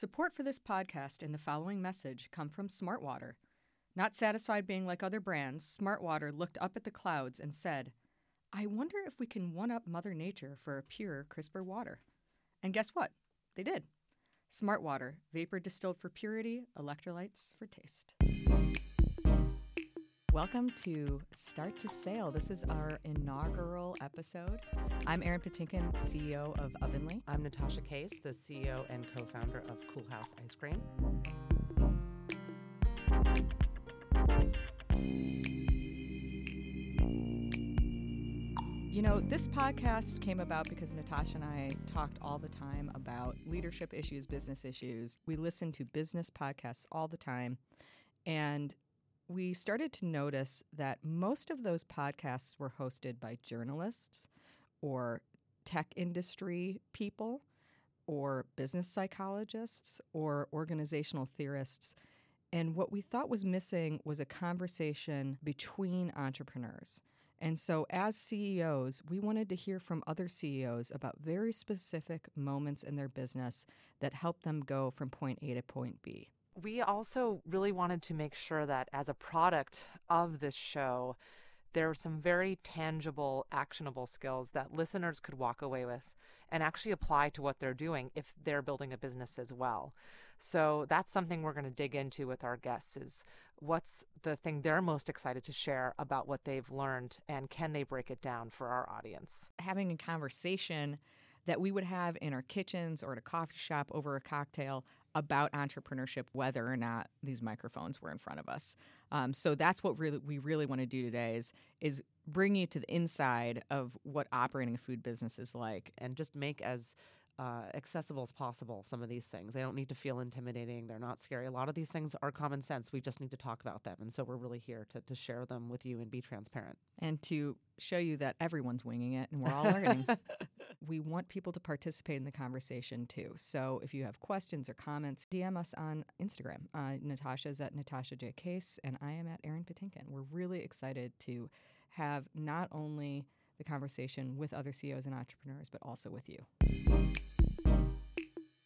Support for this podcast and the following message come from Smartwater. Not satisfied being like other brands, Smartwater looked up at the clouds and said, I wonder if we can one-up Mother Nature for a purer, crisper water. And guess what? They did. Smartwater, vapor distilled for purity, electrolytes for taste. Welcome to Start to Sail. This is our inaugural episode. I'm Erin Patinkin, CEO of Ovenly. I'm Natasha Case, the CEO and co-founder of Coolhaus Ice Cream. You know, this podcast came about because Natasha and I talked all the time about leadership issues, business issues. We listen to business podcasts all the time. And we started to notice that most of those podcasts were hosted by journalists or tech industry people or business psychologists or organizational theorists. And what we thought was missing was a conversation between entrepreneurs. And so as CEOs, we wanted to hear from other CEOs about very specific moments in their business that helped them go from point A to point B. We also really wanted to make sure that as a product of this show, there are some very tangible, actionable skills that listeners could walk away with and actually apply to what they're doing if they're building a business as well. So that's something we're going to dig into with our guests is what's the thing they're most excited to share about what they've learned and can they break it down for our audience? Having a conversation that we would have in our kitchens or at a coffee shop over a cocktail about entrepreneurship, whether or not these microphones were in front of us. So that's what we really want to do today is bring you to the inside of what operating a food business is like. And just make as accessible as possible some of these things. They don't need to feel intimidating. They're not scary. A lot of these things are common sense. We just need to talk about them. And so we're really here to share them with you and be transparent. And to show you that everyone's winging it and we're all learning. We want people to participate in the conversation too. So if you have questions or comments, DM us on Instagram. Natasha's at Natasha J. Case and I am at Erin Patinkin. We're really excited to have not only the conversation with other CEOs and entrepreneurs, but also with you.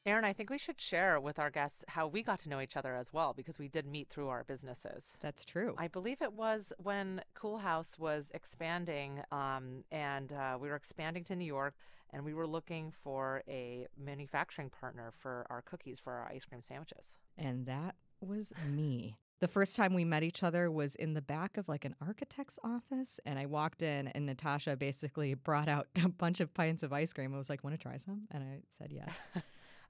Erin, I think we should share with our guests how we got to know each other as well, because we did meet through our businesses. That's true. I believe it was when Coolhaus was expanding, and we were expanding to New York, and we were looking for a manufacturing partner for our cookies, for our ice cream sandwiches. And that was me. The first time we met each other was in the back of like an architect's office. And I walked in and Natasha basically brought out a bunch of pints of ice cream. I was like, want to try some? And I said, yes.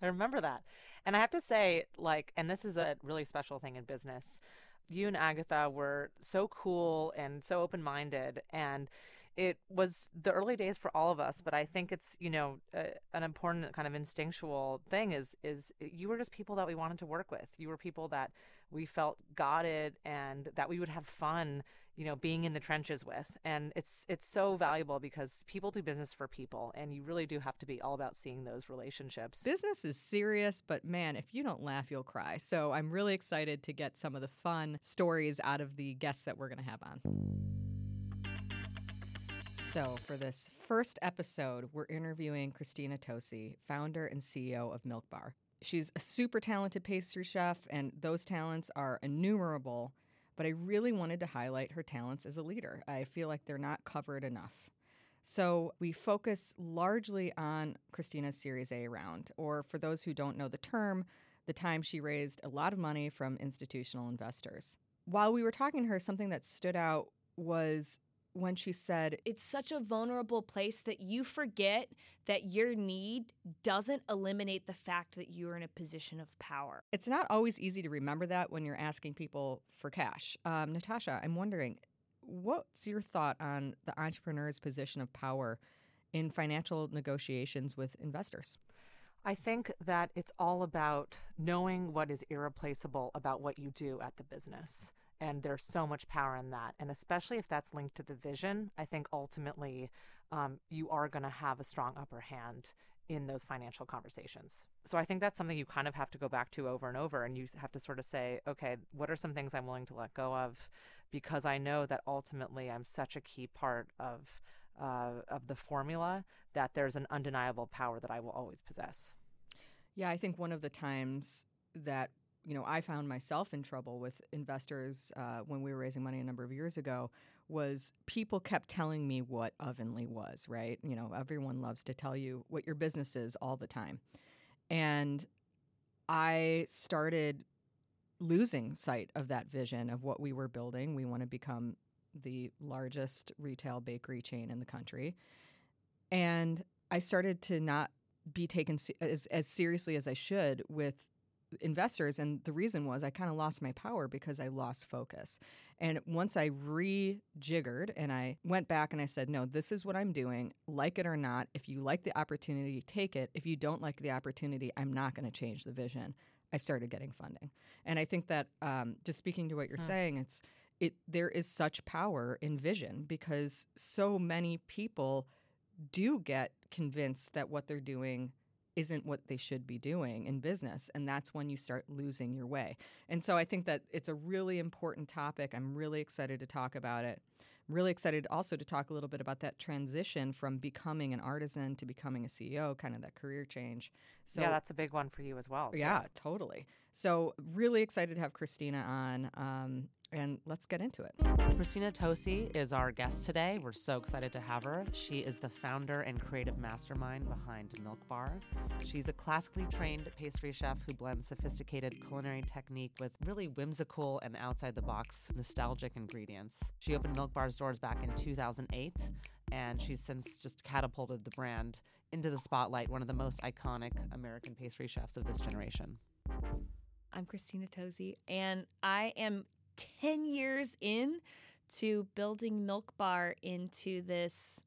I remember that. And I have to say, like, and this is a really special thing in business. You and Agatha were so cool and so open-minded, and it was the early days for all of us, but I think it's, you know, an important kind of instinctual thing is you were just people that we wanted to work with. You were people that we felt got it and that we would have fun, you know, being in the trenches with. And it's so valuable because people do business for people, and you really do have to be all about seeing those relationships. Business is serious, but man, if you don't laugh, you'll cry. So I'm really excited to get some of the fun stories out of the guests that we're going to have on. So for this first episode, we're interviewing Christina Tosi, founder and CEO of Milk Bar. She's a super talented pastry chef, and those talents are innumerable, but I really wanted to highlight her talents as a leader. I feel like they're not covered enough. So we focus largely on Christina's Series A round, or for those who don't know the term, the time she raised a lot of money from institutional investors. While we were talking to her, something that stood out was when she said, it's such a vulnerable place that you forget that your need doesn't eliminate the fact that you're in a position of power. It's not always easy to remember that when you're asking people for cash. Natasha, I'm wondering, what's your thought on the entrepreneur's position of power in financial negotiations with investors? I think that it's all about knowing what is irreplaceable about what you do at the business. And there's so much power in that. And especially if that's linked to the vision, I think ultimately you are going to have a strong upper hand in those financial conversations. So I think that's something you kind of have to go back to over and over. And you have to sort of say, okay, what are some things I'm willing to let go of? Because I know that ultimately I'm such a key part of the formula that there's an undeniable power that I will always possess. Yeah, I think one of the times that, you know, I found myself in trouble with investors when we were raising money a number of years ago was people kept telling me what Ovenly was, right? You know, everyone loves to tell you what your business is all the time. And I started losing sight of that vision of what we were building. We want to become the largest retail bakery chain in the country. And I started to not be taken as seriously as I should with investors. And the reason was I kind of lost my power because I lost focus. And once I rejiggered and I went back and I said, no, this is what I'm doing, like it or not. If you like the opportunity, take it. If you don't like the opportunity, I'm not going to change the vision. I started getting funding. And I think that just speaking to what you're saying, there is such power in vision because so many people do get convinced that what they're doing isn't what they should be doing in business. And that's when you start losing your way. And so I think that it's a really important topic. I'm really excited to talk about it. I'm really excited also to talk a little bit about that transition from becoming an artisan to becoming a CEO, kind of that career change. So, yeah, that's a big one for you as well. So. Yeah, totally. So really excited to have Christina on. And let's get into it. Christina Tosi is our guest today. We're so excited to have her. She is the founder and creative mastermind behind Milk Bar. She's a classically trained pastry chef who blends sophisticated culinary technique with really whimsical and outside-the-box nostalgic ingredients. She opened Milk Bar's doors back in 2008, and she's since just catapulted the brand into the spotlight, one of the most iconic American pastry chefs of this generation. I'm Christina Tosi, and I am 10 years in to building Milk Bar into this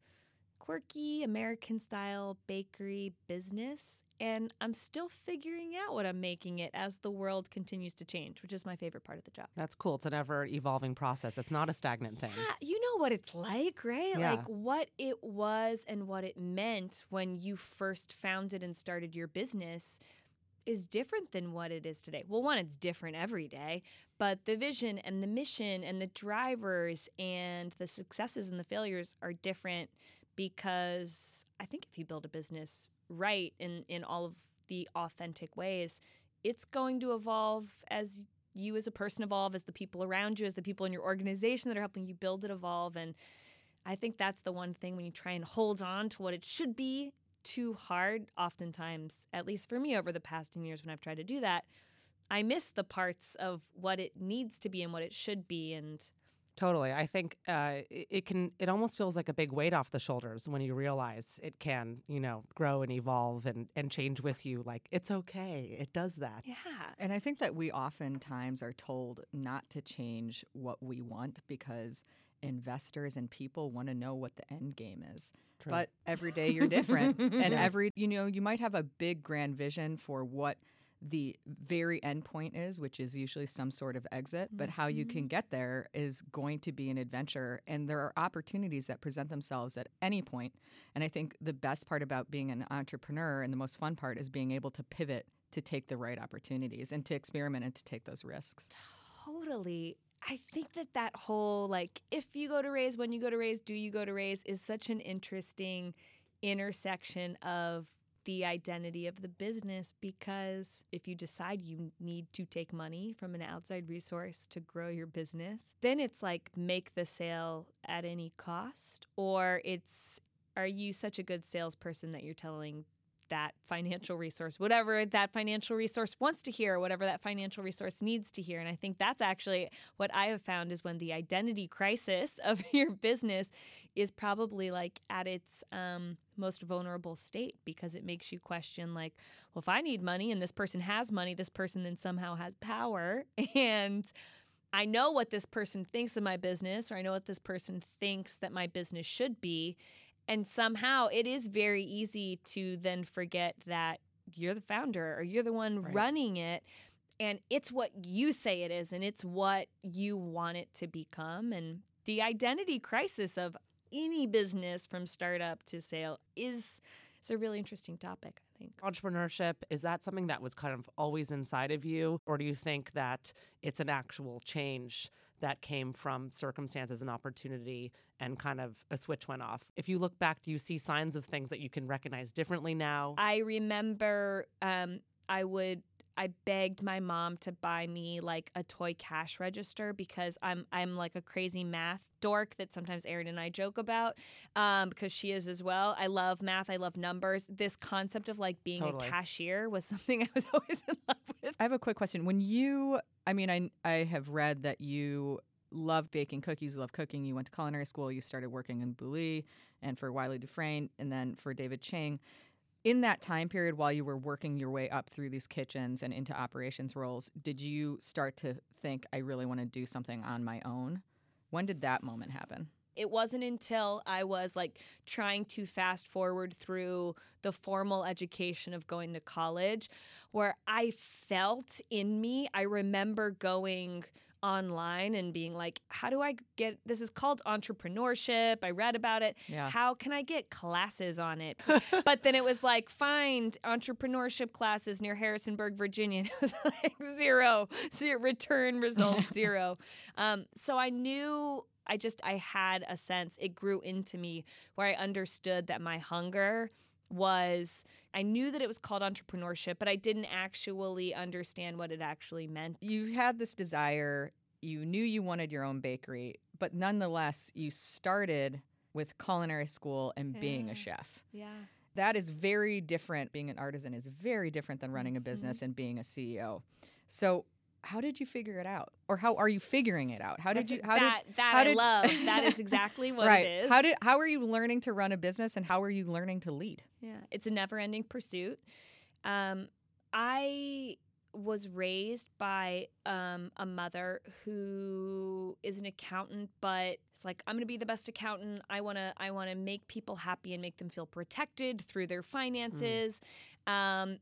quirky American-style bakery business, and I'm still figuring out what I'm making it as the world continues to change, which is my favorite part of the job. That's cool. It's an ever-evolving process. It's not a stagnant thing. Yeah, you know what it's like, right? Yeah. Like what it was and what it meant when you first founded and started your business is different than what it is today. Well, one, it's different every day, but the vision and the mission and the drivers and the successes and the failures are different because I think if you build a business right in all of the authentic ways, it's going to evolve as you as a person evolve, as the people around you, as the people in your organization that are helping you build it evolve. And I think that's the one thing when you try and hold on to what it should be too hard, oftentimes, at least for me over the past 10 years when I've tried to do that, I miss the parts of what it needs to be and what it should be. And totally. I think it almost feels like a big weight off the shoulders when you realize it can, you know, grow and evolve and change with you. Like, it's okay. It does that. Yeah. And I think that we oftentimes are told not to change what we want because investors and people want to know what the end game is. True. But every day you're different. And every, you know, you might have a big grand vision for what the very end point is, which is usually some sort of exit, but how you can get there is going to be an adventure. And there are opportunities that present themselves at any point. And I think the best part about being an entrepreneur and the most fun part is being able to pivot to take the right opportunities and to experiment and to take those risks. Totally. I think that whole, like, if you go to raise, when you go to raise, do you go to raise is such an interesting intersection of the identity of the business, because if you decide you need to take money from an outside resource to grow your business, then it's like make the sale at any cost, or it's are you such a good salesperson that you're telling that financial resource whatever that financial resource wants to hear, or whatever that financial resource needs to hear. And I think that's actually what I have found is when the identity crisis of your business is probably like at its most vulnerable state, because it makes you question, like, well, if I need money and this person has money, this person then somehow has power, and I know what this person thinks of my business, or I know what this person thinks that my business should be. And somehow it is very easy to then forget that you're the founder or you're the one running it, and it's what you say it is and it's what you want it to become. And the identity crisis of any business from startup to sale is a really interesting topic, I think. Entrepreneurship, is that something that was kind of always inside of you? Or do you think that it's an actual change that came from circumstances and opportunity and kind of a switch went off? If you look back, do you see signs of things that you can recognize differently now? I remember I begged my mom to buy me like a toy cash register because I'm like a crazy math dork that sometimes Erin and I joke about, because she is as well. I love math. I love numbers. This concept of like being a cashier was something I was always in love with. I have a quick question. When you, I have read that you love baking cookies, you love cooking, you went to culinary school, you started working in Boulay and for Wiley Dufresne and then for David Chang. In that time period while you were working your way up through these kitchens and into operations roles, did you start to think, I really want to do something on my own? When did that moment happen? It wasn't until I was like trying to fast forward through the formal education of going to college where I felt in me, I remember going online and being like, how do I get, this is called entrepreneurship. I read about it. Yeah. How can I get classes on it? But then it was like, find entrepreneurship classes near Harrisonburg, Virginia. And it was like zero, return results, zero. So I knew... I had a sense, it grew into me where I understood that my hunger was, I knew that it was called entrepreneurship, but I didn't actually understand what it actually meant. You had this desire, you knew you wanted your own bakery, but nonetheless, you started with culinary school and being a chef. Yeah. That is very different. Being an artisan is very different than running a business and being a CEO. So how did you figure it out? Or how are you figuring it out? How did you love. That is exactly what it is. How are you learning to run a business and how are you learning to lead? Yeah. It's a never-ending pursuit. I was raised by a mother who is an accountant, but it's like, I'm going to be the best accountant. I want to make people happy and make them feel protected through their finances. And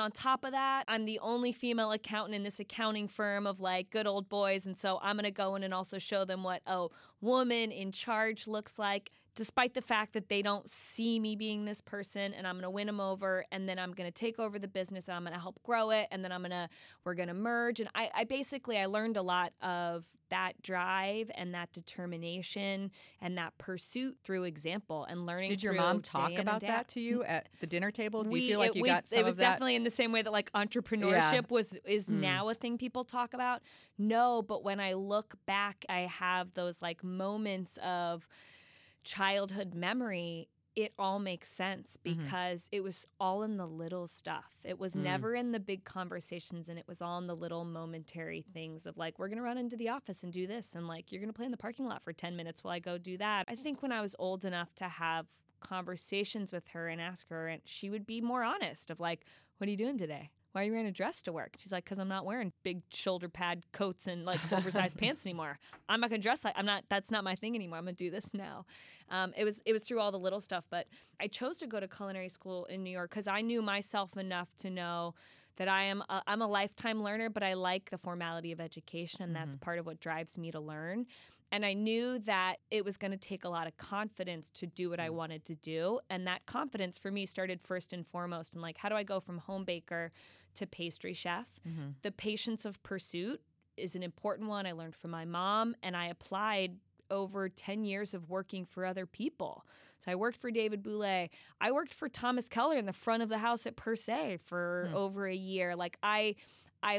on top of that, I'm the only female accountant in this accounting firm of like good old boys. And so I'm going to go in and also show them what a woman in charge looks like, despite the fact that they don't see me being this person, and I'm going to win them over, and then I'm going to take over the business, and I'm going to help grow it, and then we're going to merge. And I learned a lot of that drive and that determination and that pursuit through example and learning. Did your mom talk about that to you at the dinner table? Do you feel like you got some of that? It was definitely in the same way that like entrepreneurship is now a thing people talk about. No, but when I look back, I have those like moments of childhood memory, it all makes sense because it was all in the little stuff. It was never in the big conversations, and it was all in the little momentary things of like, we're going to run into the office and do this, and like, you're going to play in the parking lot for 10 minutes while I go do that. I think when I was old enough to have conversations with her and ask her, and she would be more honest of like, what are you doing today? Why are you wearing a dress to work? She's like, because I'm not wearing big shoulder pad coats and like oversized pants anymore. I'm not going to dress like, that's not my thing anymore. I'm going to do this now. It was through all the little stuff, but I chose to go to culinary school in New York because I knew myself enough to know that I'm a lifetime learner, but I like the formality of education, and that's part of what drives me to learn. And I knew that it was going to take a lot of confidence to do what I wanted to do. And that confidence for me started first and foremost in like, how do I go from home baker to pastry chef? The patience of pursuit is an important one I learned from my mom, and I applied over 10 years of working for other people. So I worked for David Boulay. I worked for Thomas Keller in the front of the house at Per Se for over a year. Like I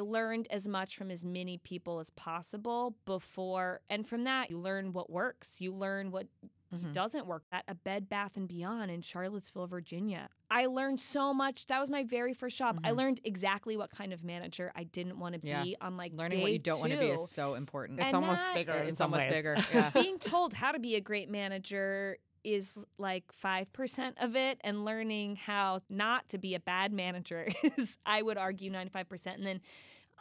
learned as much from as many people as possible before. And from that, you learn what works. You learn what doesn't work. At a Bed Bath & Beyond in Charlottesville, Virginia, I learned so much. That was my very first job. I learned exactly what kind of manager I didn't want to be on like learning what you don't want to be is so important. It's almost bigger. It's almost bigger. Yeah. Being told how to be a great manager is like 5% of it, and learning how not to be a bad manager is, I would argue, 95%. And then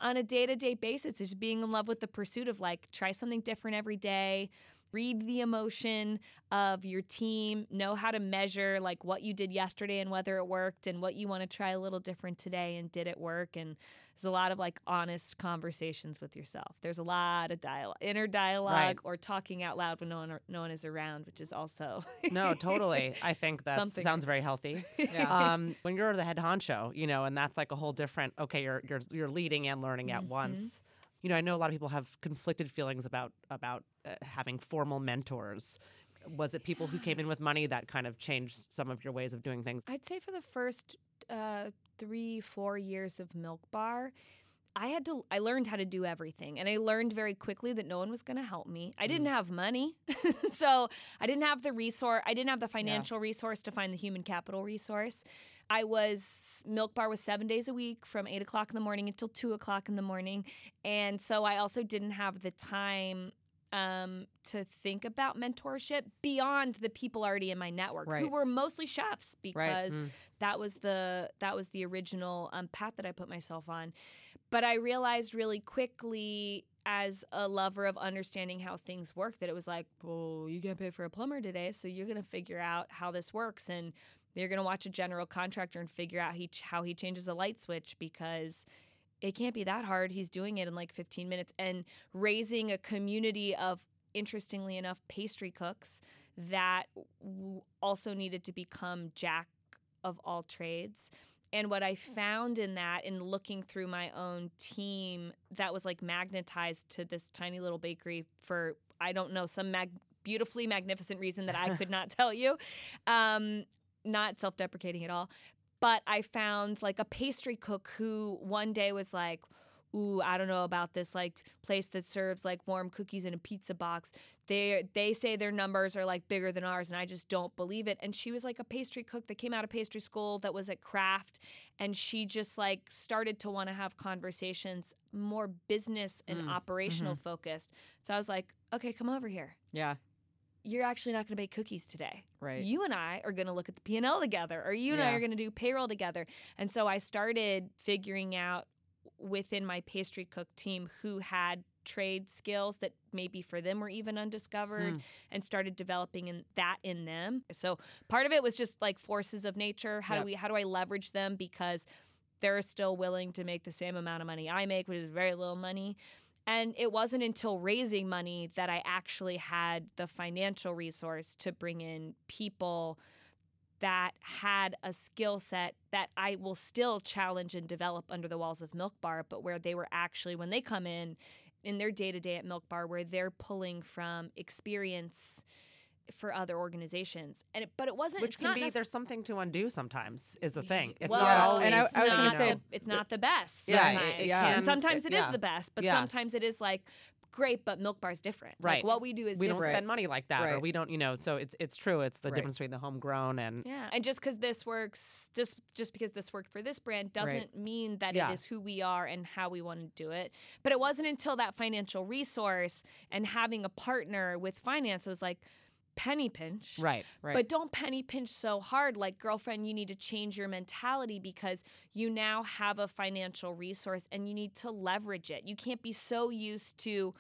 on a day-to-day basis, it's being in love with the pursuit of like, try something different every day, read the emotion of your team, know how to measure like what you did yesterday and whether it worked, and what you want to try a little different today and did it work. And there's a lot of like honest conversations with yourself. There's a lot of inner dialogue or talking out loud when no one is around, which is also no, totally. I think that sounds very healthy. Yeah. When you're the head honcho, and that's like a whole different. Okay, you're leading and learning at once. I know a lot of people have conflicted feelings about having formal mentors. Was it people who came in with money that kind of changed some of your ways of doing things? I'd say for the first 3-4 years of Milk Bar, I learned how to do everything, and I learned very quickly that no one was going to help me. I didn't have money. So I didn't have the resource. I didn't have the financial resource to find the human capital resource. Milk Bar was 7 days a week from 8 o'clock in the morning until 2 o'clock in the morning. And so I also didn't have the time to think about mentorship beyond the people already in my network, who were mostly chefs, because that was the original path that I put myself on. But I realized really quickly, as a lover of understanding how things work, that it was like, well, you can't pay for a plumber today, so you're going to figure out how this works, and you're going to watch a general contractor and figure out how he changes a light switch, because it can't be that hard. He's doing it in like 15 minutes. And raising a community of, interestingly enough, pastry cooks that also needed to become jack of all trades. And what I found in that, in looking through my own team, that was like magnetized to this tiny little bakery for, I don't know, some beautifully magnificent reason that I could not tell you. Not self-deprecating at all. But I found like a pastry cook who one day was like, ooh, I don't know about this like place that serves like warm cookies in a pizza box. They say their numbers are like bigger than ours, and I just don't believe it. And she was like a pastry cook that came out of pastry school that was at Kraft, and she just like started to want to have conversations more business and operational focused. So I was like, okay, come over here. Yeah. You're actually not going to bake cookies today. Right. You and I are going to look at the P&L together, or you and I are going to do payroll together. And so I started figuring out within my pastry cook team who had trade skills that maybe for them were even undiscovered, and started developing in them. So part of it was just like forces of nature. How do I leverage them? Because they're still willing to make the same amount of money I make, which is very little money. And it wasn't until raising money that I actually had the financial resource to bring in people that had a skill set that I will still challenge and develop under the walls of Milk Bar, but where they were actually, when they come in their day-to-day at Milk Bar, where they're pulling from experience for other organizations. But it wasn't. Which it's can not be there's something to undo sometimes is the thing. It's not always. And I was going to say it's not the best sometimes. And sometimes it is the best, but sometimes it is like, great, but Milk Bar's different. Right. Like, what we do is different. We don't spend money like that, or we don't, so it's true. It's the difference between the homegrown and... Yeah, and just because this works, just because this worked for this brand doesn't mean that it is who we are and how we want to do it. But it wasn't until that financial resource and having a partner with finance, it was like, penny pinch. Right. But don't penny pinch so hard. Like, girlfriend, you need to change your mentality, because you now have a financial resource and you need to leverage it. You can't be so used to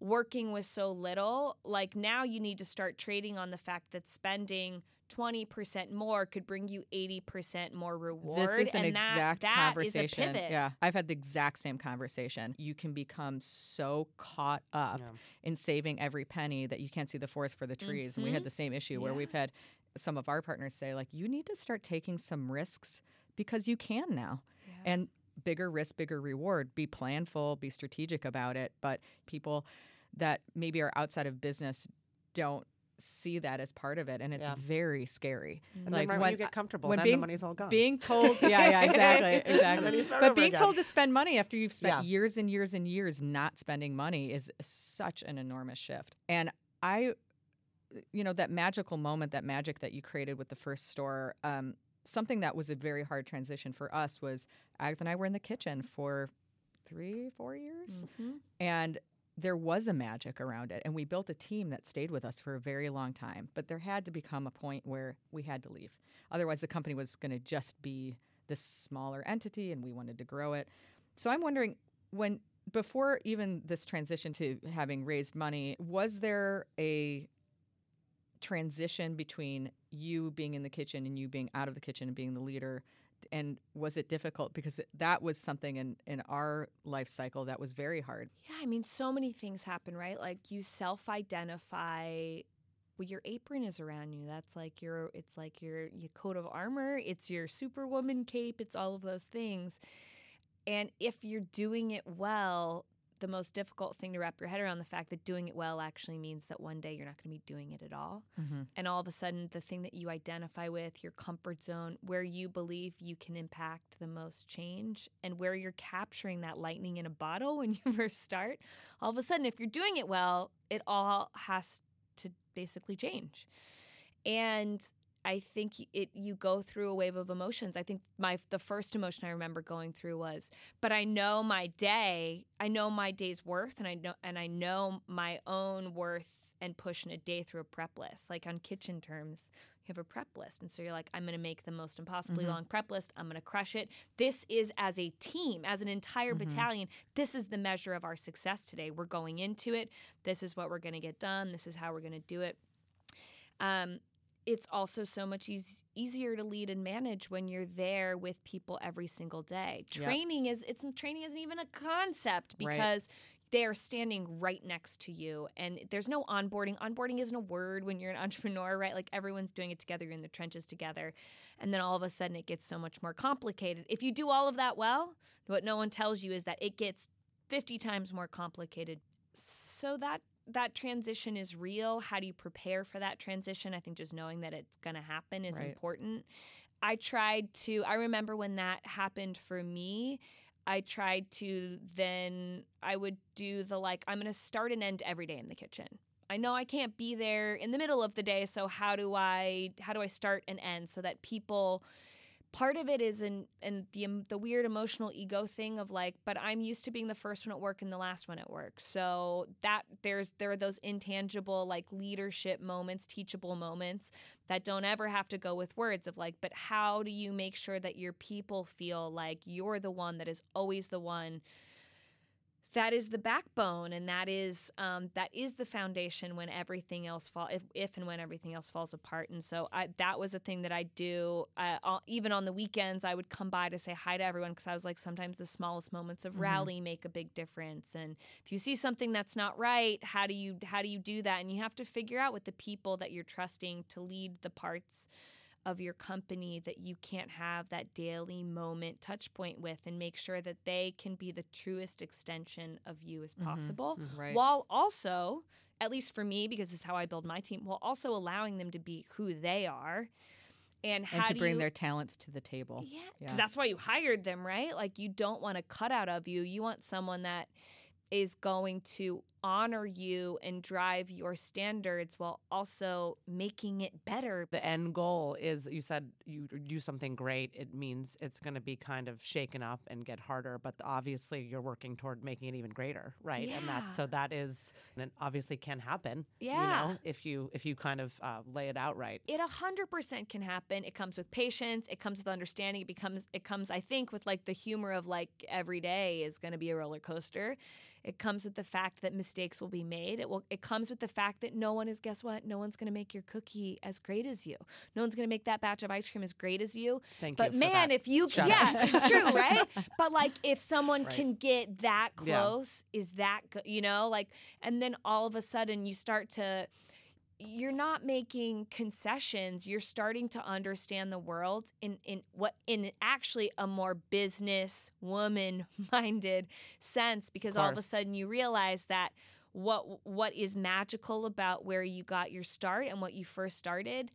working with so little. Like, now you need to start trading on the fact that spending 20% more could bring you 80% more reward. This is an exact conversation. That is a pivot. Yeah. I've had the exact same conversation. You can become so caught up in saving every penny that you can't see the forest for the trees. And we had the same issue where we've had some of our partners say, like, you need to start taking some risks because you can now. Yeah. And bigger risk, bigger reward. Be planful, be strategic about it. But people that maybe are outside of business don't see that as part of it, and it's very scary. And like, then when you get comfortable, then the money's all gone. Being told, exactly. But being told to spend money after you've spent years and years and years not spending money is such an enormous shift. And I, that magical moment, that magic that you created with the first store. Something that was a very hard transition for us was Agatha and I were in the kitchen for 3-4 years. And there was a magic around it. And we built a team that stayed with us for a very long time. But there had to become a point where we had to leave. Otherwise, the company was going to just be this smaller entity, and we wanted to grow it. So I'm wondering, before even this transition to having raised money, was there a transition between you being in the kitchen and you being out of the kitchen and being the leader? And was it difficult? Because that was something in our life cycle that was very hard. Yeah, I mean, so many things happen, right? Like, you self-identify. Well, your apron is around you. That's like your coat of armor. It's your superwoman cape. It's all of those things. And if you're doing it well, the most difficult thing to wrap your head around, the fact that doing it well actually means that one day you're not going to be doing it at all. Mm-hmm. And all of a sudden, the thing that you identify with, your comfort zone, where you believe you can impact the most change, and where you're capturing that lightning in a bottle when you first start, all of a sudden, if you're doing it well, it all has to basically change. And I think you go through a wave of emotions. I think the first emotion I remember going through was, but I know my day, I know my day's worth, and I know my own worth and push in a day through a prep list. Like on kitchen terms, you have a prep list, and so you're like, I'm going to make the most impossibly long prep list. I'm going to crush it. This is as a team, as an entire battalion. This is the measure of our success today. We're going into it. This is what we're going to get done. This is how we're going to do it. It's also so much easier to lead and manage when you're there with people every single day. Training isn't even a concept because they are standing right next to you, and there's no onboarding. Onboarding isn't a word when you're an entrepreneur, right? Like everyone's doing it together, you're in the trenches together, and then all of a sudden it gets so much more complicated. If you do all of that well, what no one tells you is that it gets 50 times more complicated. So that transition is real. How do you prepare for that transition? I think just knowing that it's going to happen is important. I remember when that happened for me, I would do I'm going to start and end every day in the kitchen. I know I can't be there in the middle of the day, so how do I start and end so that people... Part of it is the weird emotional ego thing of like, but I'm used to being the first one at work and the last one at work. So there are those intangible like leadership moments, teachable moments that don't ever have to go with words of like, but how do you make sure that your people feel like you're the one that is always the one that is the backbone, and that is the foundation when everything else if and when everything else falls apart. And so that was a thing that I do. Even on the weekends, I would come by to say hi to everyone because I was like, sometimes the smallest moments of rally make a big difference. And if you see something that's not right, how do you do that? And you have to figure out with the people that you're trusting to lead the parts of your company that you can't have that daily moment touch point with, and make sure that they can be the truest extension of you as possible, while also, at least for me, because this is how I build my team, while also allowing them to be who they are. And to bring their talents to the table. Yeah, because that's why you hired them, right? Like you don't want a cutout of you. You want someone that is going to honor you and drive your standards while also making it better. The end goal is, you said you do something great, it means it's going to be kind of shaken up and get harder, but obviously you're working toward making it even greater, right? Yeah. And it obviously can happen, you know, if you kind of lay it out right. It 100% can happen. It comes with patience. It comes with understanding. It comes, I think, with like the humor of like every day is going to be a roller coaster. It comes with the fact that mistakes will be made. It comes with the fact that no one's going to make your cookie as great as you. No one's going to make that batch of ice cream as great as you. It's true, right? But like if someone can get that close, is that good? You know, like, and then all of a sudden you're not making concessions. You're starting to understand the world in actually a more business woman-minded sense, because all of a sudden you realize that what is magical about where you got your start and what you first started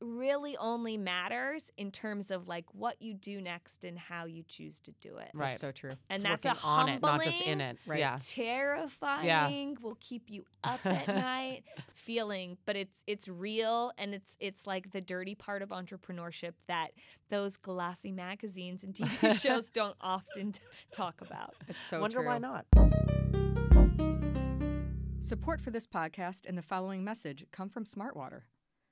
really only matters in terms of like what you do next and how you choose to do it. Right. That's so true. And that's a humbling, on it, not just in it. Right. Yeah. Terrifying, will keep you up at night feeling, but it's real, and it's like the dirty part of entrepreneurship that those glossy magazines and TV shows don't often talk about. It's so true. Wonder why not. Support for this podcast and the following message come from Smartwater.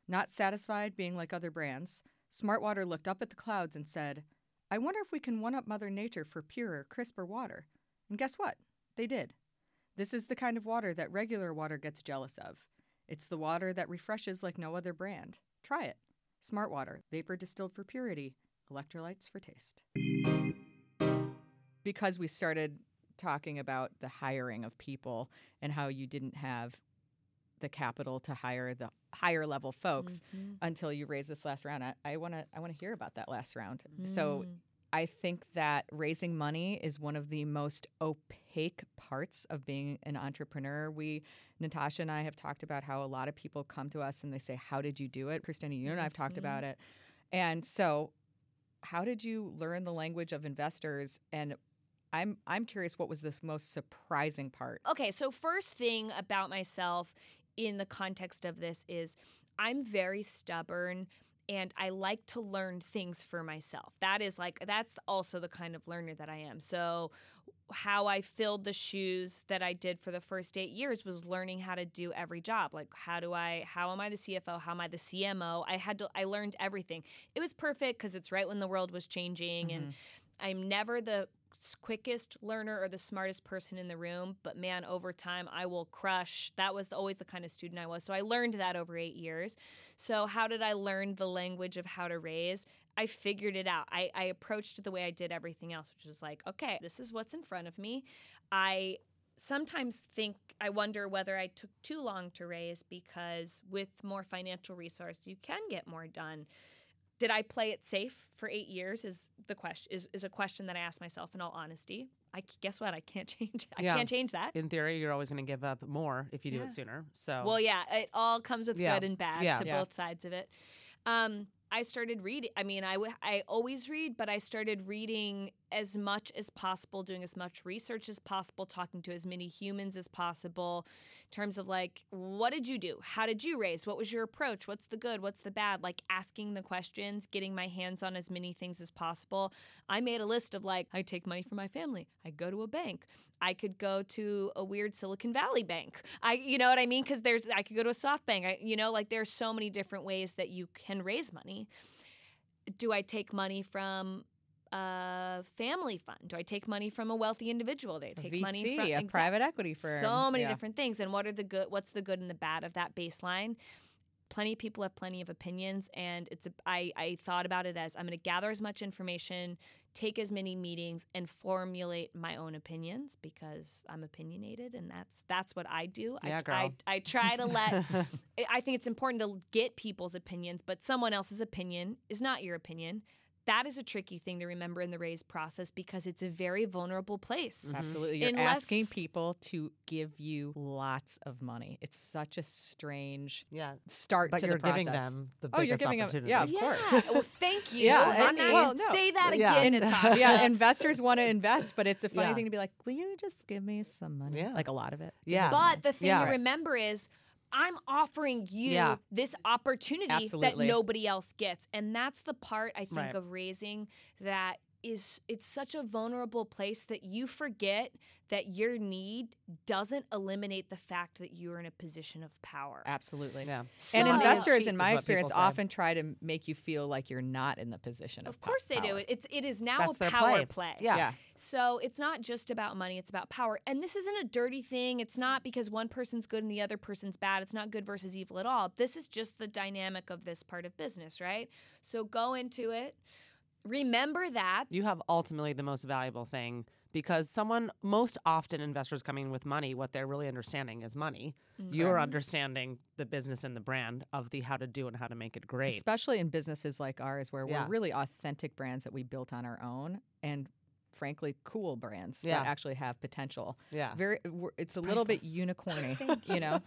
Not satisfied being like other brands, Smartwater looked up at the clouds and said, I wonder if we can one-up Mother Nature for purer, crisper water. And guess what? They did. This is the kind of water that regular water gets jealous of. It's the water that refreshes like no other brand. Try it. Smartwater, vapor distilled for purity, electrolytes for taste. Because we started talking about the hiring of people and how you didn't have the capital to hire the higher level folks until you raise this last round. I want to hear about that last round. So I think that raising money is one of the most opaque parts of being an entrepreneur. Natasha and I have talked about how a lot of people come to us and they say, how did you do it? Christina, you and I have talked about it. And so how did you learn the language of investors? And I'm curious, what was the most surprising part? Okay, so first thing about myself in the context of this is I'm very stubborn. And I like to learn things for myself. That's also the kind of learner that I am. So how I filled the shoes that I did for the first 8 years was learning how to do every job. Like, how am I the CFO? How am I the CMO? I learned everything. It was perfect because it's right when the world was changing. Mm-hmm. And I'm never the quickest learner or the smartest person in the room, but man, over time I will crush. That was always the kind of student I was. So I learned that over 8 years. So how did I learn the language of how to raise? I figured it out. I approached it the way I did everything else, which was like, okay, this is what's in front of me. I wonder whether I took too long to raise because with more financial resource, you can get more done. Did I play it safe for 8 years is a question that I ask myself in all honesty. Guess what? I can't change. Can't change that. In theory, you're always going to give up more if you do it sooner. So well, yeah, it all comes with good and bad to both sides of it. I started reading. I mean, I always read, but I started reading as much as possible, doing as much research as possible, talking to as many humans as possible in terms of like, what did you do? How did you raise? What was your approach? What's the good? What's the bad? Like asking the questions, getting my hands on as many things as possible. I made a list of like, I take money from my family. I go to a bank. I could go to a weird Silicon Valley bank. You know what I mean? Because I could go to a soft bank. There's so many different ways that you can raise money. Do I take money from a family fund? Do I take money from a wealthy individual? Do I take money from a private equity firm? So many different things. And what are the good? What's the good and the bad of that baseline? Plenty of people have plenty of opinions, and I thought about it as I'm going to gather as much information, take as many meetings, and formulate my own opinions because I'm opinionated, and that's what I do. Yeah, girl. I try to I think it's important to get people's opinions, but someone else's opinion is not your opinion. That is a tricky thing to remember in the raise process because it's a very vulnerable place. Mm-hmm. Absolutely. You're asking people to give you lots of money. It's such a strange start to the process. But you're giving them the biggest opportunity. Yeah, of course. Well, thank you. Yeah. Say that again, Natasha. Yeah, investors want to invest, but it's a funny thing to be like, will you just give me some money? Yeah. Like a lot of it. Yeah. But the thing to remember is, I'm offering you this opportunity that nobody else gets. And that's the part, I think, of raising that it's such a vulnerable place that you forget that your need doesn't eliminate the fact that you're in a position of power. Absolutely. Yeah. So, and investors, in my experience, often try to make you feel like you're not in the position of power. Of course they do. It is now a power play. Yeah. So it's not just about money, it's about power. And this isn't a dirty thing. It's not because one person's good and the other person's bad. It's not good versus evil at all. This is just the dynamic of this part of business, right? So go into it. Remember that. You have ultimately the most valuable thing because most often investors coming with money, what they're really understanding is money. Mm-hmm. You're understanding the business and the brand of the how to do and how to make it great. Especially in businesses like ours where we're really authentic brands that we built on our own and frankly, cool brands that actually have potential. Yeah. It's a little bit unicorny, you know?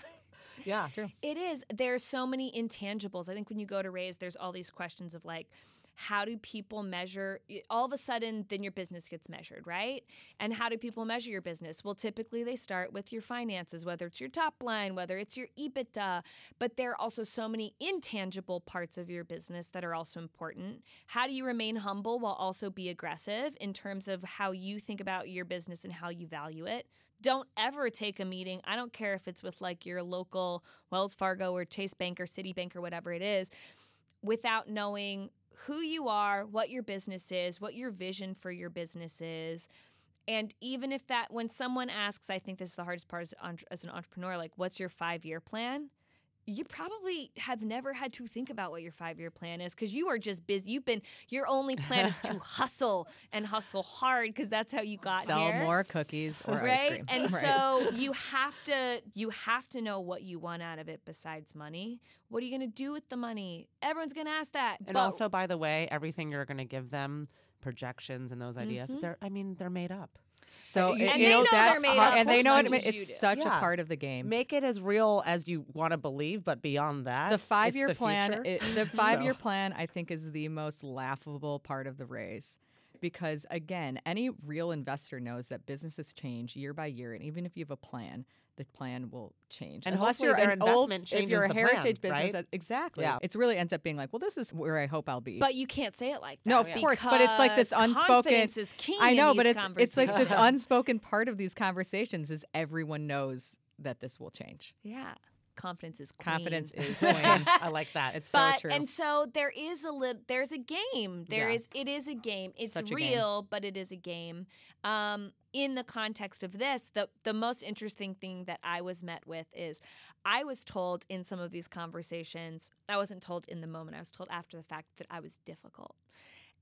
Yeah. It's true. It is. There's so many intangibles. I think when you go to raise, there's all these questions of like, how do people measure? All of a sudden, then your business gets measured, right? And how do people measure your business? Well, typically they start with your finances, whether it's your top line, whether it's your EBITDA. But there are also so many intangible parts of your business that are also important. How do you remain humble while also be aggressive in terms of how you think about your business and how you value it? Don't ever take a meeting. I don't care if it's with like your local Wells Fargo or Chase Bank or Citibank or whatever it is, without knowing who you are, what your business is, what your vision for your business is. And even if when someone asks, I think this is the hardest part as an entrepreneur, like, what's your 5-year plan? You probably have never had to think about what your 5-year plan is because you are just busy. Your only plan is to hustle and hustle hard because that's how you got here. Sell more cookies or ice cream. And so you have to know what you want out of it besides money. What are you going to do with the money? Everyone's going to ask that. And also, by the way, everything you're going to give them projections and those ideas. Mm-hmm. They're made up. So it's such a part of the game. Make it as real as you want to believe, but beyond that, the five-year plan, I think, is the most laughable part of the raise. Because again, any real investor knows that businesses change year by year, and even if you have a plan, the plan will change. And unless you're an old, if you're a heritage business, right? Exactly. Yeah. It really ends up being like, well, this is where I hope I'll be. But you can't say it like that. No, of course. But it's like this unspoken. Confidence is king. I know, but it's like this unspoken part of these conversations is everyone knows that this will change. Yeah. Confidence is queen. Confidence is queen. I like that. It's so true. And so there is there's a game. It is a game. It's real, but it is a game. In the context of this, the most interesting thing that I was met with is I was told in some of these conversations, I wasn't told in the moment, I was told after the fact that I was difficult.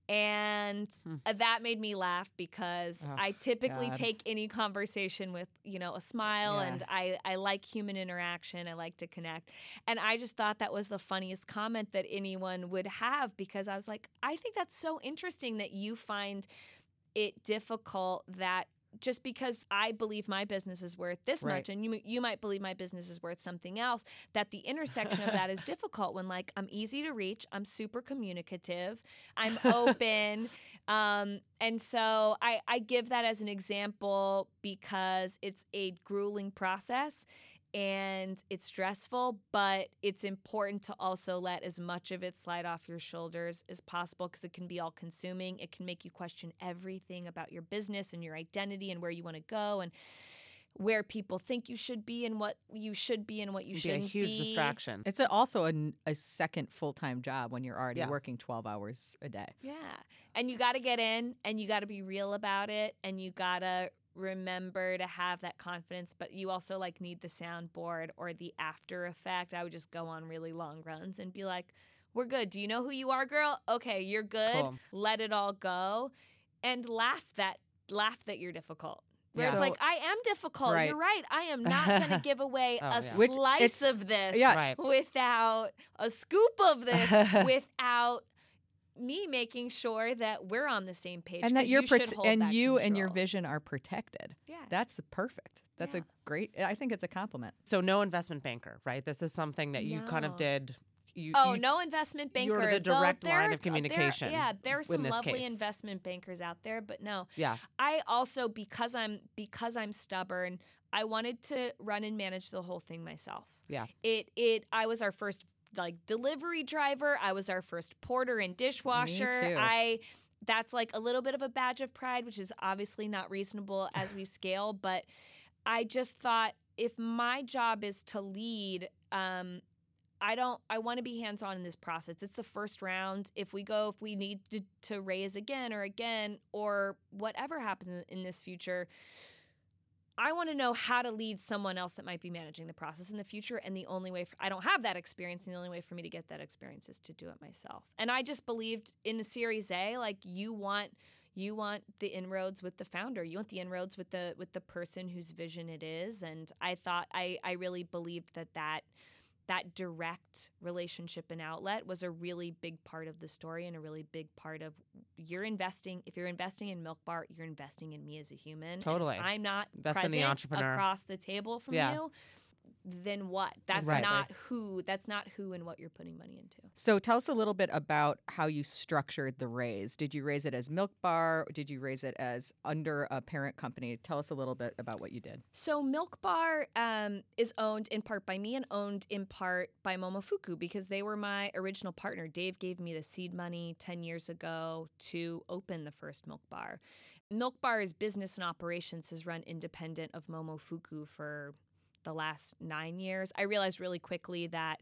And that made me laugh because I typically take any conversation with, a smile and I like human interaction. I like to connect. And I just thought that was the funniest comment that anyone would have because I was like, I think that's so interesting that you find it difficult that just because I believe my business is worth this much and you might believe my business is worth something else, that the intersection of that is difficult when, like, I'm easy to reach, I'm super communicative, I'm open. And so I give that as an example because it's a grueling process and it's stressful, but it's important to also let as much of it slide off your shoulders as possible because it can be all consuming. It can make you question everything about your business and your identity and where you want to go and where people think you should be and what you should be and what you shouldn't be. It's a huge distraction. It's also a second full-time job when you're already working 12 hours a day. Yeah. And you got to get in and you got to be real about it and you got to remember to have that confidence, but you also need the soundboard or the after effect. I would just go on really long runs and be like, we're good. Do you know who you are, girl? Okay, you're good. Cool. Let it all go. And laugh that you're difficult. Where it's like, I am difficult. Right. You're right. I am not going to give away slice of this without a scoop of this, without me making sure that we're on the same page and that you and your vision are protected. Yeah, that's perfect. That's a great. I think it's a compliment. So no investment banker, right? This is something that you kind of did. No investment banker. You're the direct line of communication. There are some lovely investment bankers out there, but no. Yeah. I also because I'm stubborn, I wanted to run and manage the whole thing myself. Yeah. I was our first delivery driver. I was our first porter and dishwasher. Me too. That's a little bit of a badge of pride, which is obviously not reasonable as we scale. But I just thought if my job is to lead, I want to be hands-on in this process. It's the first round. If we need to raise again or whatever happens in this future, I want to know how to lead someone else that might be managing the process in the future. And the only way I don't have that experience, and the only way for me to get that experience is to do it myself. And I just believed in a Series A, you want the inroads with the founder. You want the inroads with the person whose vision it is. And I thought I really believed that direct relationship and outlet was a really big part of the story and a really big part of if you're investing in Milk Bar, you're investing in me as a human. Totally. And if I'm not present across the table from you, then what? That's not who and what you're putting money into. So tell us a little bit about how you structured the raise. Did you raise it as Milk Bar? Did you raise it as under a parent company? Tell us a little bit about what you did. So Milk Bar is owned in part by me and owned in part by Momofuku because they were my original partner. Dave gave me the seed money 10 years ago to open the first Milk Bar. Milk Bar's business and operations has run independent of Momofuku for the last 9 years. I realized really quickly that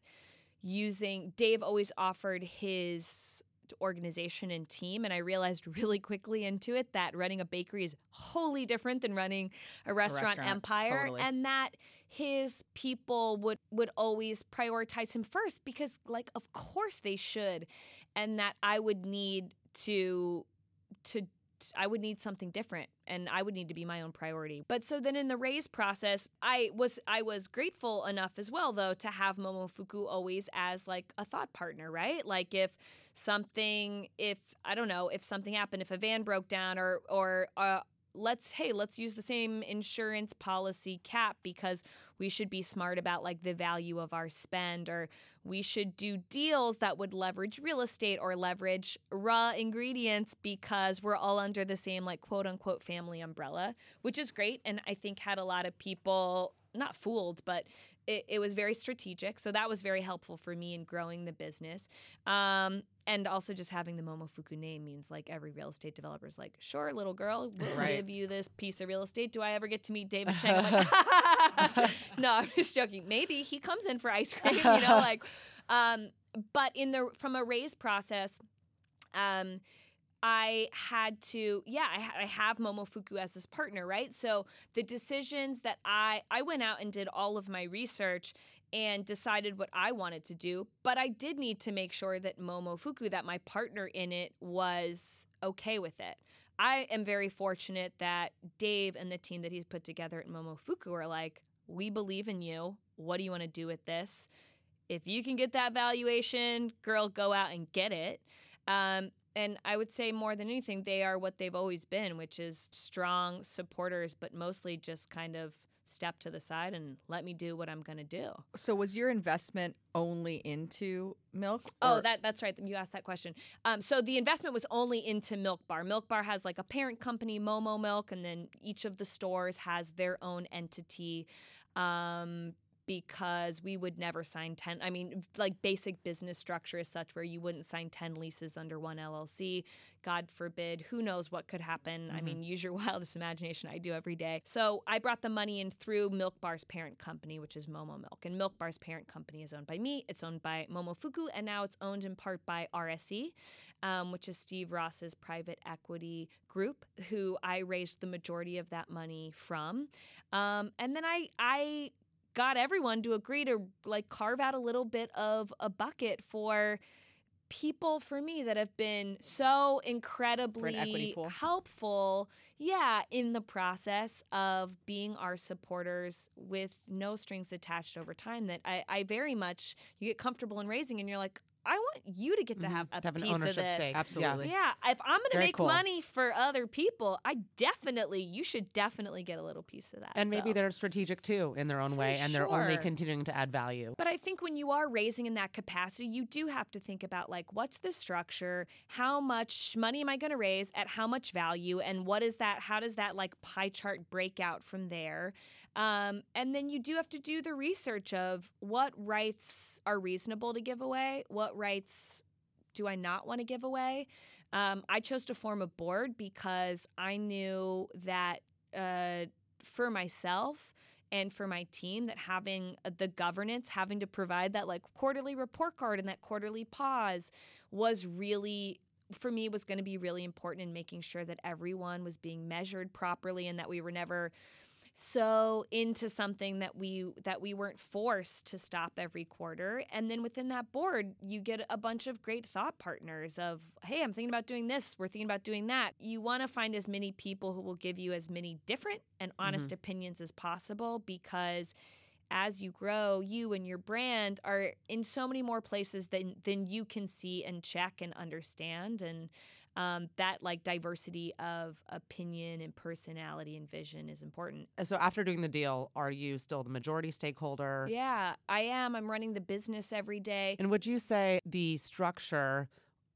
Dave always offered his organization and team, and I realized really quickly into it that running a bakery is wholly different than running a restaurant empire. Totally. And that his people would always prioritize him first because of course they should, and that I would need to I would need something different, and I would need to be my own priority. But so then in the raise process, I was grateful enough as well, though, to have Momofuku always as like a thought partner, right? Like if something happened, if a van broke down or let's use the same insurance policy cap because we should be smart about like the value of our spend, or we should do deals that would leverage real estate or leverage raw ingredients because we're all under the same like quote unquote family umbrella, which is great. And I think had a lot of people not fooled, but it was very strategic. So that was very helpful for me in growing the business. And also just having the Momofuku name means like every real estate developer is like, sure, little girl, we'll give you this piece of real estate. Do I ever get to meet David Chang? I'm like, no, I'm just joking. Maybe he comes in for ice cream, but from a raise process, I had to, I have Momofuku as this partner, right? So the decisions that I went out and did all of my research and decided what I wanted to do, but I did need to make sure that Momofuku, that my partner in it, was okay with it. I am very fortunate that Dave and the team that he's put together at Momofuku are like, we believe in you. What do you want to do with this? If you can get that valuation, girl, go out and get it. And I would say more than anything, they are what they've always been, which is strong supporters, but mostly just kind of step to the side and let me do what I'm going to do. So was your investment only into Milk? Oh, that's right. You asked that question. So the investment was only into Milk Bar. Milk Bar has like a parent company, Momo Milk, and then each of the stores has their own entity. Because we would never sign 10. I mean, like basic business structure is such where you wouldn't sign 10 leases under one LLC. God forbid, who knows what could happen. Mm-hmm. I mean, use your wildest imagination. I do every day. So I brought the money in through Milk Bar's parent company, which is Momo Milk. And Milk Bar's parent company is owned by me. It's owned by Momofuku. And now it's owned in part by RSE, which is Steve Ross's private equity group, who I raised the majority of that money from. And then I got everyone to agree to like carve out a little bit of a bucket for people for me that have been so incredibly helpful, in the process of being our supporters with no strings attached over time, that I very much, you get comfortable in raising and you're like, I want you to get to have a piece of this. Stake. Absolutely. Yeah. If I'm going to make money for other people, you should definitely get a little piece of that. And maybe they're strategic too in their own way, and they're only continuing to add value. But I think when you are raising in that capacity, you do have to think about like, what's the structure? How much money am I going to raise at how much value? And what is that? How does that like pie chart break out from there? And then you do have to do the research of what rights are reasonable to give away, what rights do I not want to give away. I chose to form a board because I knew that for myself and for my team that having the governance, having to provide that like quarterly report card and that quarterly pause was really for me was going to be really important in making sure that everyone was being measured properly and that we were never so into something that we weren't forced to stop every quarter. And then within that board, you get a bunch of great thought partners of, hey, I'm thinking about doing this. We're thinking about doing that. You want to find as many people who will give you as many different and honest opinions as possible, because as you grow, you and your brand are in so many more places than you can see and check and understand. And that like diversity of opinion and personality and vision is important. So after doing the deal, are you still the majority stakeholder? Yeah, I am. I'm running the business every day. And would you say the structure,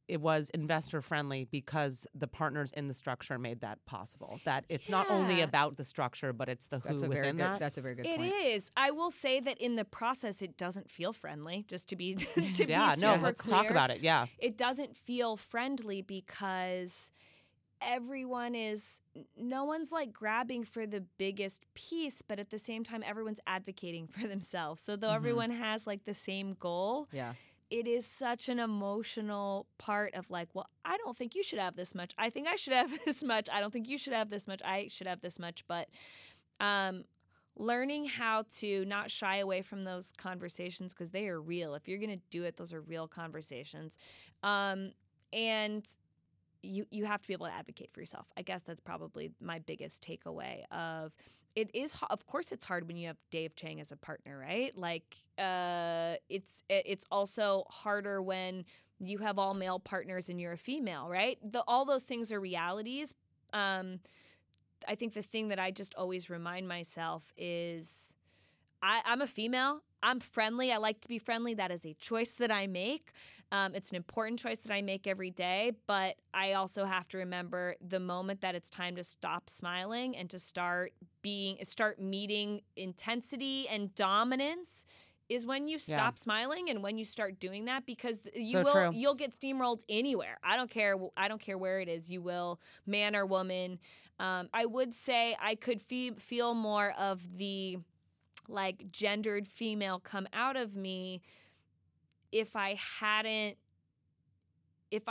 it was investor friendly because the partners in the structure made that possible? That it's not only about the structure, but it's the who within that? That's a very good point. It is. I will say that in the process, it doesn't feel friendly, just to be super clear. Yeah, no, let's talk about it, It doesn't feel friendly because no one's like grabbing for the biggest piece, but at the same time, everyone's advocating for themselves. So though everyone has like the same goal, it is such an emotional part of like, well, I don't think you should have this much. I think I should have this much. I don't think you should have this much. I should have this much. But learning how to not shy away from those conversations, because they are real. If you're going to do it, those are real conversations. And you have to be able to advocate for yourself. I guess that's probably my biggest takeaway of it is, of course it's hard when you have Dave Chang as a partner, right? Like it's also harder when you have all male partners and you're a female, right? All those things are realities. I think the thing that I just always remind myself is I'm a female. I'm friendly. I like to be friendly. That is a choice that I make. It's an important choice that I make every day. But I also have to remember the moment that it's time to stop smiling and to start meeting intensity and dominance is when you stop smiling and when you start doing that, because you'll get steamrolled anywhere. I don't care where it is. You will, man or woman. I would say I could feel more of the like gendered female come out of me if I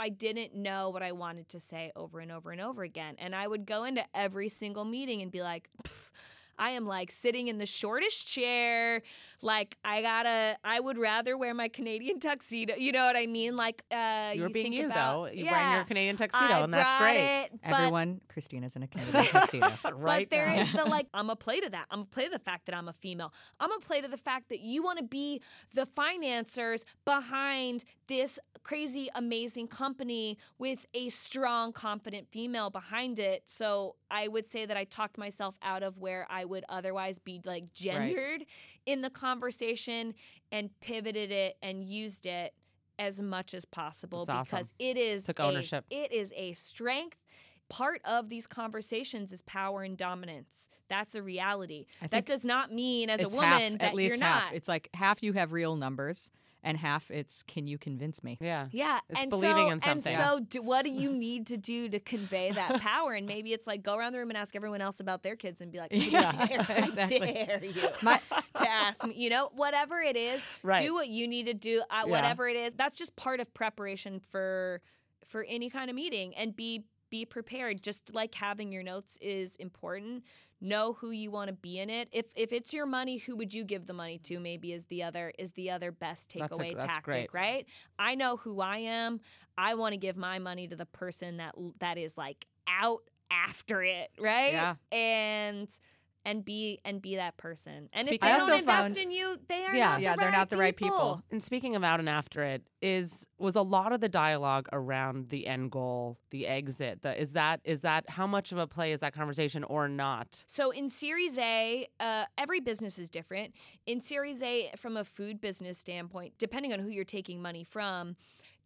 didn't know what I wanted to say over and over and over again. And I would go into every single meeting and be like, I am like sitting in the shortest chair. Like I would rather wear my Canadian tuxedo. You know what I mean? Like you were being you though. You wearing your Canadian tuxedo, and that's great. Everyone, Christina's in a Canadian tuxedo. Right. But there is the like, I'm a play to that. I'm a play to the fact that I'm a female. I'm a play to the fact that you want to be the financiers behind this crazy, amazing company with a strong, confident female behind it. So I would say that I talked myself out of where I would otherwise be like gendered in the conversation, and pivoted it and used it as much as possible. That's because awesome. Took ownership. It is a strength. Part of these conversations is power and dominance. That's a reality. That does not mean as a woman half. It's like half you have real numbers. And half it's, can you convince me? Yeah. Yeah. It's believing in something. And so what do you need to do to convey that power? And maybe it's like, go around the room and ask everyone else about their kids and be like, I dare you to ask me. You know, whatever it is, do what you need to do, whatever it is. That's just part of preparation for any kind of meeting, and be prepared. Just like having your notes is important. Know who you want to be in it. If it's your money, who would you give the money to? Maybe is the other best takeaway tactic, right? I know who I am. I want to give my money to the person that is like out after it, right? Yeah. And be that person. And if they don't invest in you, they are not the right people. And speaking of out and after it, was a lot of the dialogue around the end goal, the exit. Is that how much of a play is that conversation or not? So in Series A, every business is different. In Series A, from a food business standpoint, depending on who you're taking money from,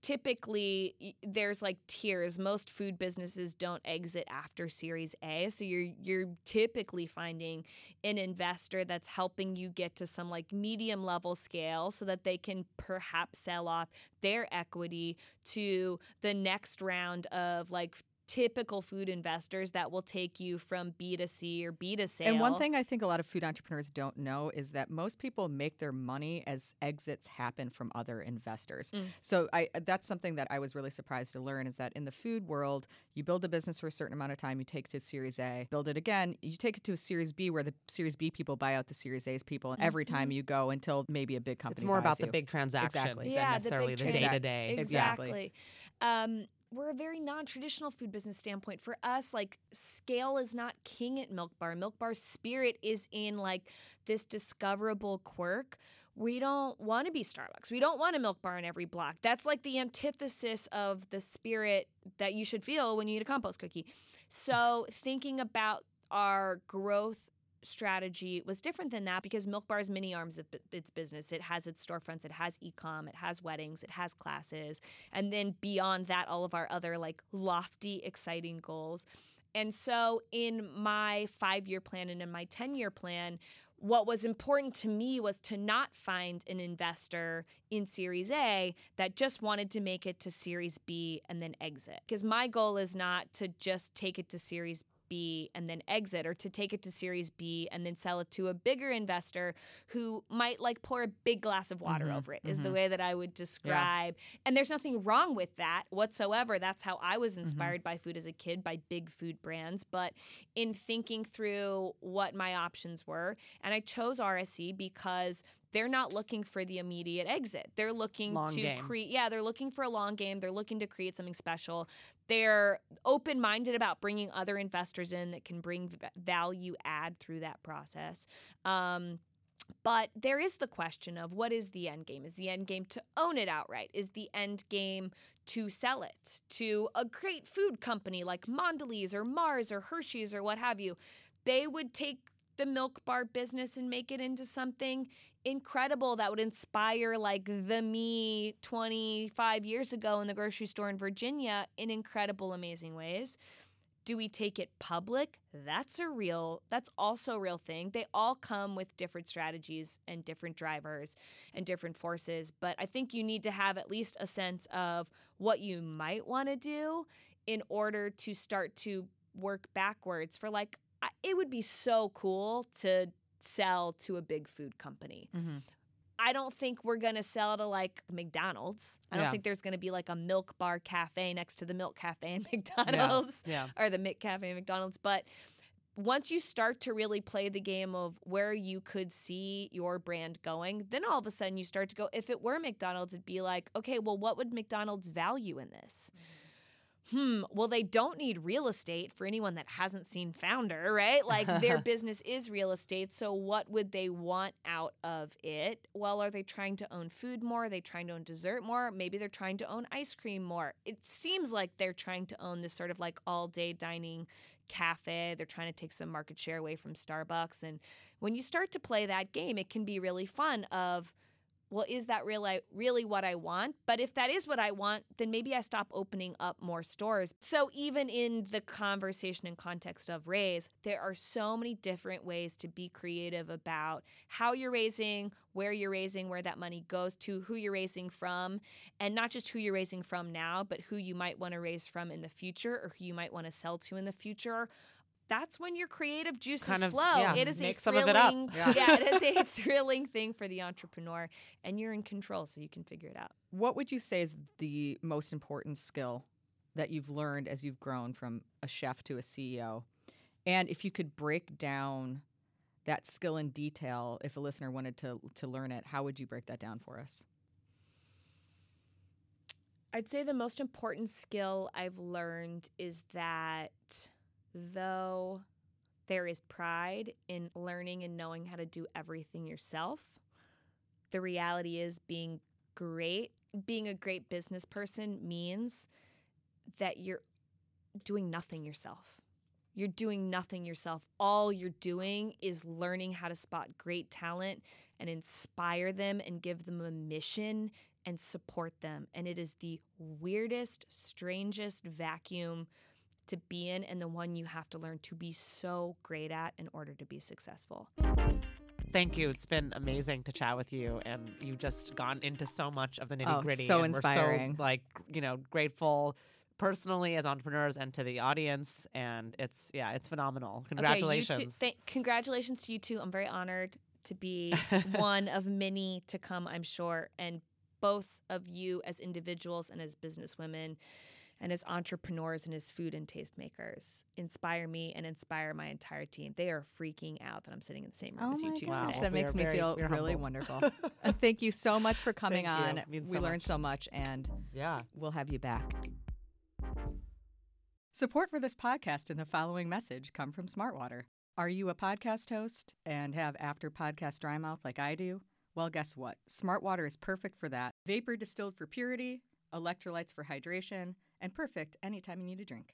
typically there's like tiers. Most food businesses don't exit after Series A, so you're typically finding an investor that's helping you get to some like medium level scale so that they can perhaps sell off their equity to the next round of like typical food investors that will take you from B to C or B to sale. And one thing I think a lot of food entrepreneurs don't know is that most people make their money as exits happen from other investors. So that's something that I was really surprised to learn, is that in the food world, you build the business for a certain amount of time, you take it to Series A, build it again, you take it to a Series B where the Series B people buy out the Series A's people, and every time you go until maybe a big company buys you. It's more about the big transaction than necessarily the day-to-day. Exactly. We're a very non-traditional food business standpoint. For us, like, scale is not king at Milk Bar. Milk Bar's spirit is in like this discoverable quirk. We don't want to be Starbucks. We don't want a Milk Bar in every block. That's like the antithesis of the spirit that you should feel when you eat a compost cookie. So thinking about our growth strategy was different than that, because Milk Bar is many arms of its business. It has its storefronts, it has e-com, it has weddings, it has classes, and then beyond that, all of our other like lofty, exciting goals. And so in my 5-year plan and in my 10-year plan, what was important to me was to not find an investor in Series A that just wanted to make it to Series B and then exit. Because my goal is not to just take it to Series B and then exit, or to take it to Series B and then sell it to a bigger investor who might like pour a big glass of water over it, is the way that I would describe. Yeah. And there's nothing wrong with that whatsoever. That's how I was inspired by food as a kid, by big food brands. But in thinking through what my options were, and I chose RSE because they're not looking for the immediate exit. They're looking to create, they're looking for a long game. They're looking to create something special. They're open-minded about bringing other investors in that can bring value add through that process. But there is the question of what is the end game? Is the end game to own it outright? Is the end game to sell it to a great food company like Mondelez or Mars or Hershey's or what have you? They would take the Milk Bar business and make it into something incredible that would inspire like the me 25 years ago in the grocery store in Virginia in incredible, amazing ways. Do we take it public? That's also a real thing. They all come with different strategies and different drivers and different forces. But I think you need to have at least a sense of what you might want to do in order to start to work backwards for like, it would be so cool to sell to a big food company. Mm-hmm. I don't think we're going to sell to, like, McDonald's. I don't think there's going to be, like, a Milk Bar cafe next to the Milk Cafe and McDonald's or the Mick Cafe and McDonald's. But once you start to really play the game of where you could see your brand going, then all of a sudden you start to go, if it were McDonald's, it'd be like, okay, well, what would McDonald's value in this? Mm-hmm. Well, they don't need real estate for anyone that hasn't seen Founder, right? Like their business is real estate. So what would they want out of it? Well, are they trying to own food more? Are they trying to own dessert more? Maybe they're trying to own ice cream more. It seems like they're trying to own this sort of like all day dining cafe. They're trying to take some market share away from Starbucks. And when you start to play that game, it can be really fun of, well, is that really what I want? But if that is what I want, then maybe I stop opening up more stores. So even in the conversation and context of raise, there are so many different ways to be creative about how you're raising, where that money goes to, who you're raising from, and not just who you're raising from now, but who you might want to raise from in the future or who you might want to sell to in the future. That's when your creative juices flow. Yeah, it is a thrilling, it is a thrilling thing for the entrepreneur, and you're in control, so you can figure it out. What would you say is the most important skill that you've learned as you've grown from a chef to a CEO? And if you could break down that skill in detail, if a listener wanted to learn it, how would you break that down for us? I'd say the most important skill I've learned is that though there is pride in learning and knowing how to do everything yourself, the reality is being a great business person means that you're doing nothing yourself. You're doing nothing yourself. All you're doing is learning how to spot great talent and inspire them and give them a mission and support them. And it is the weirdest, strangest vacuum to be in, and the one you have to learn to be so great at in order to be successful. Thank you. It's been amazing to chat with you, and you've just gone into so much of the nitty-gritty. Oh, so inspiring. We're so, grateful personally as entrepreneurs and to the audience, and it's phenomenal. Congratulations. Okay, congratulations to you two. I'm very honored to be one of many to come, I'm sure, and both of you as individuals and as businesswomen and as entrepreneurs and as food and tastemakers inspire me and inspire my entire team. They are freaking out that I'm sitting in the same room as you two. Wow. That makes me feel really wonderful. Thank you so much for coming on. We learned so much, and we'll have you back. Support for this podcast and the following message come from Smartwater. Are you a podcast host and have after podcast dry mouth like I do? Well, guess what? Smartwater is perfect for that. Vapor distilled for purity, electrolytes for hydration, and perfect anytime you need a drink.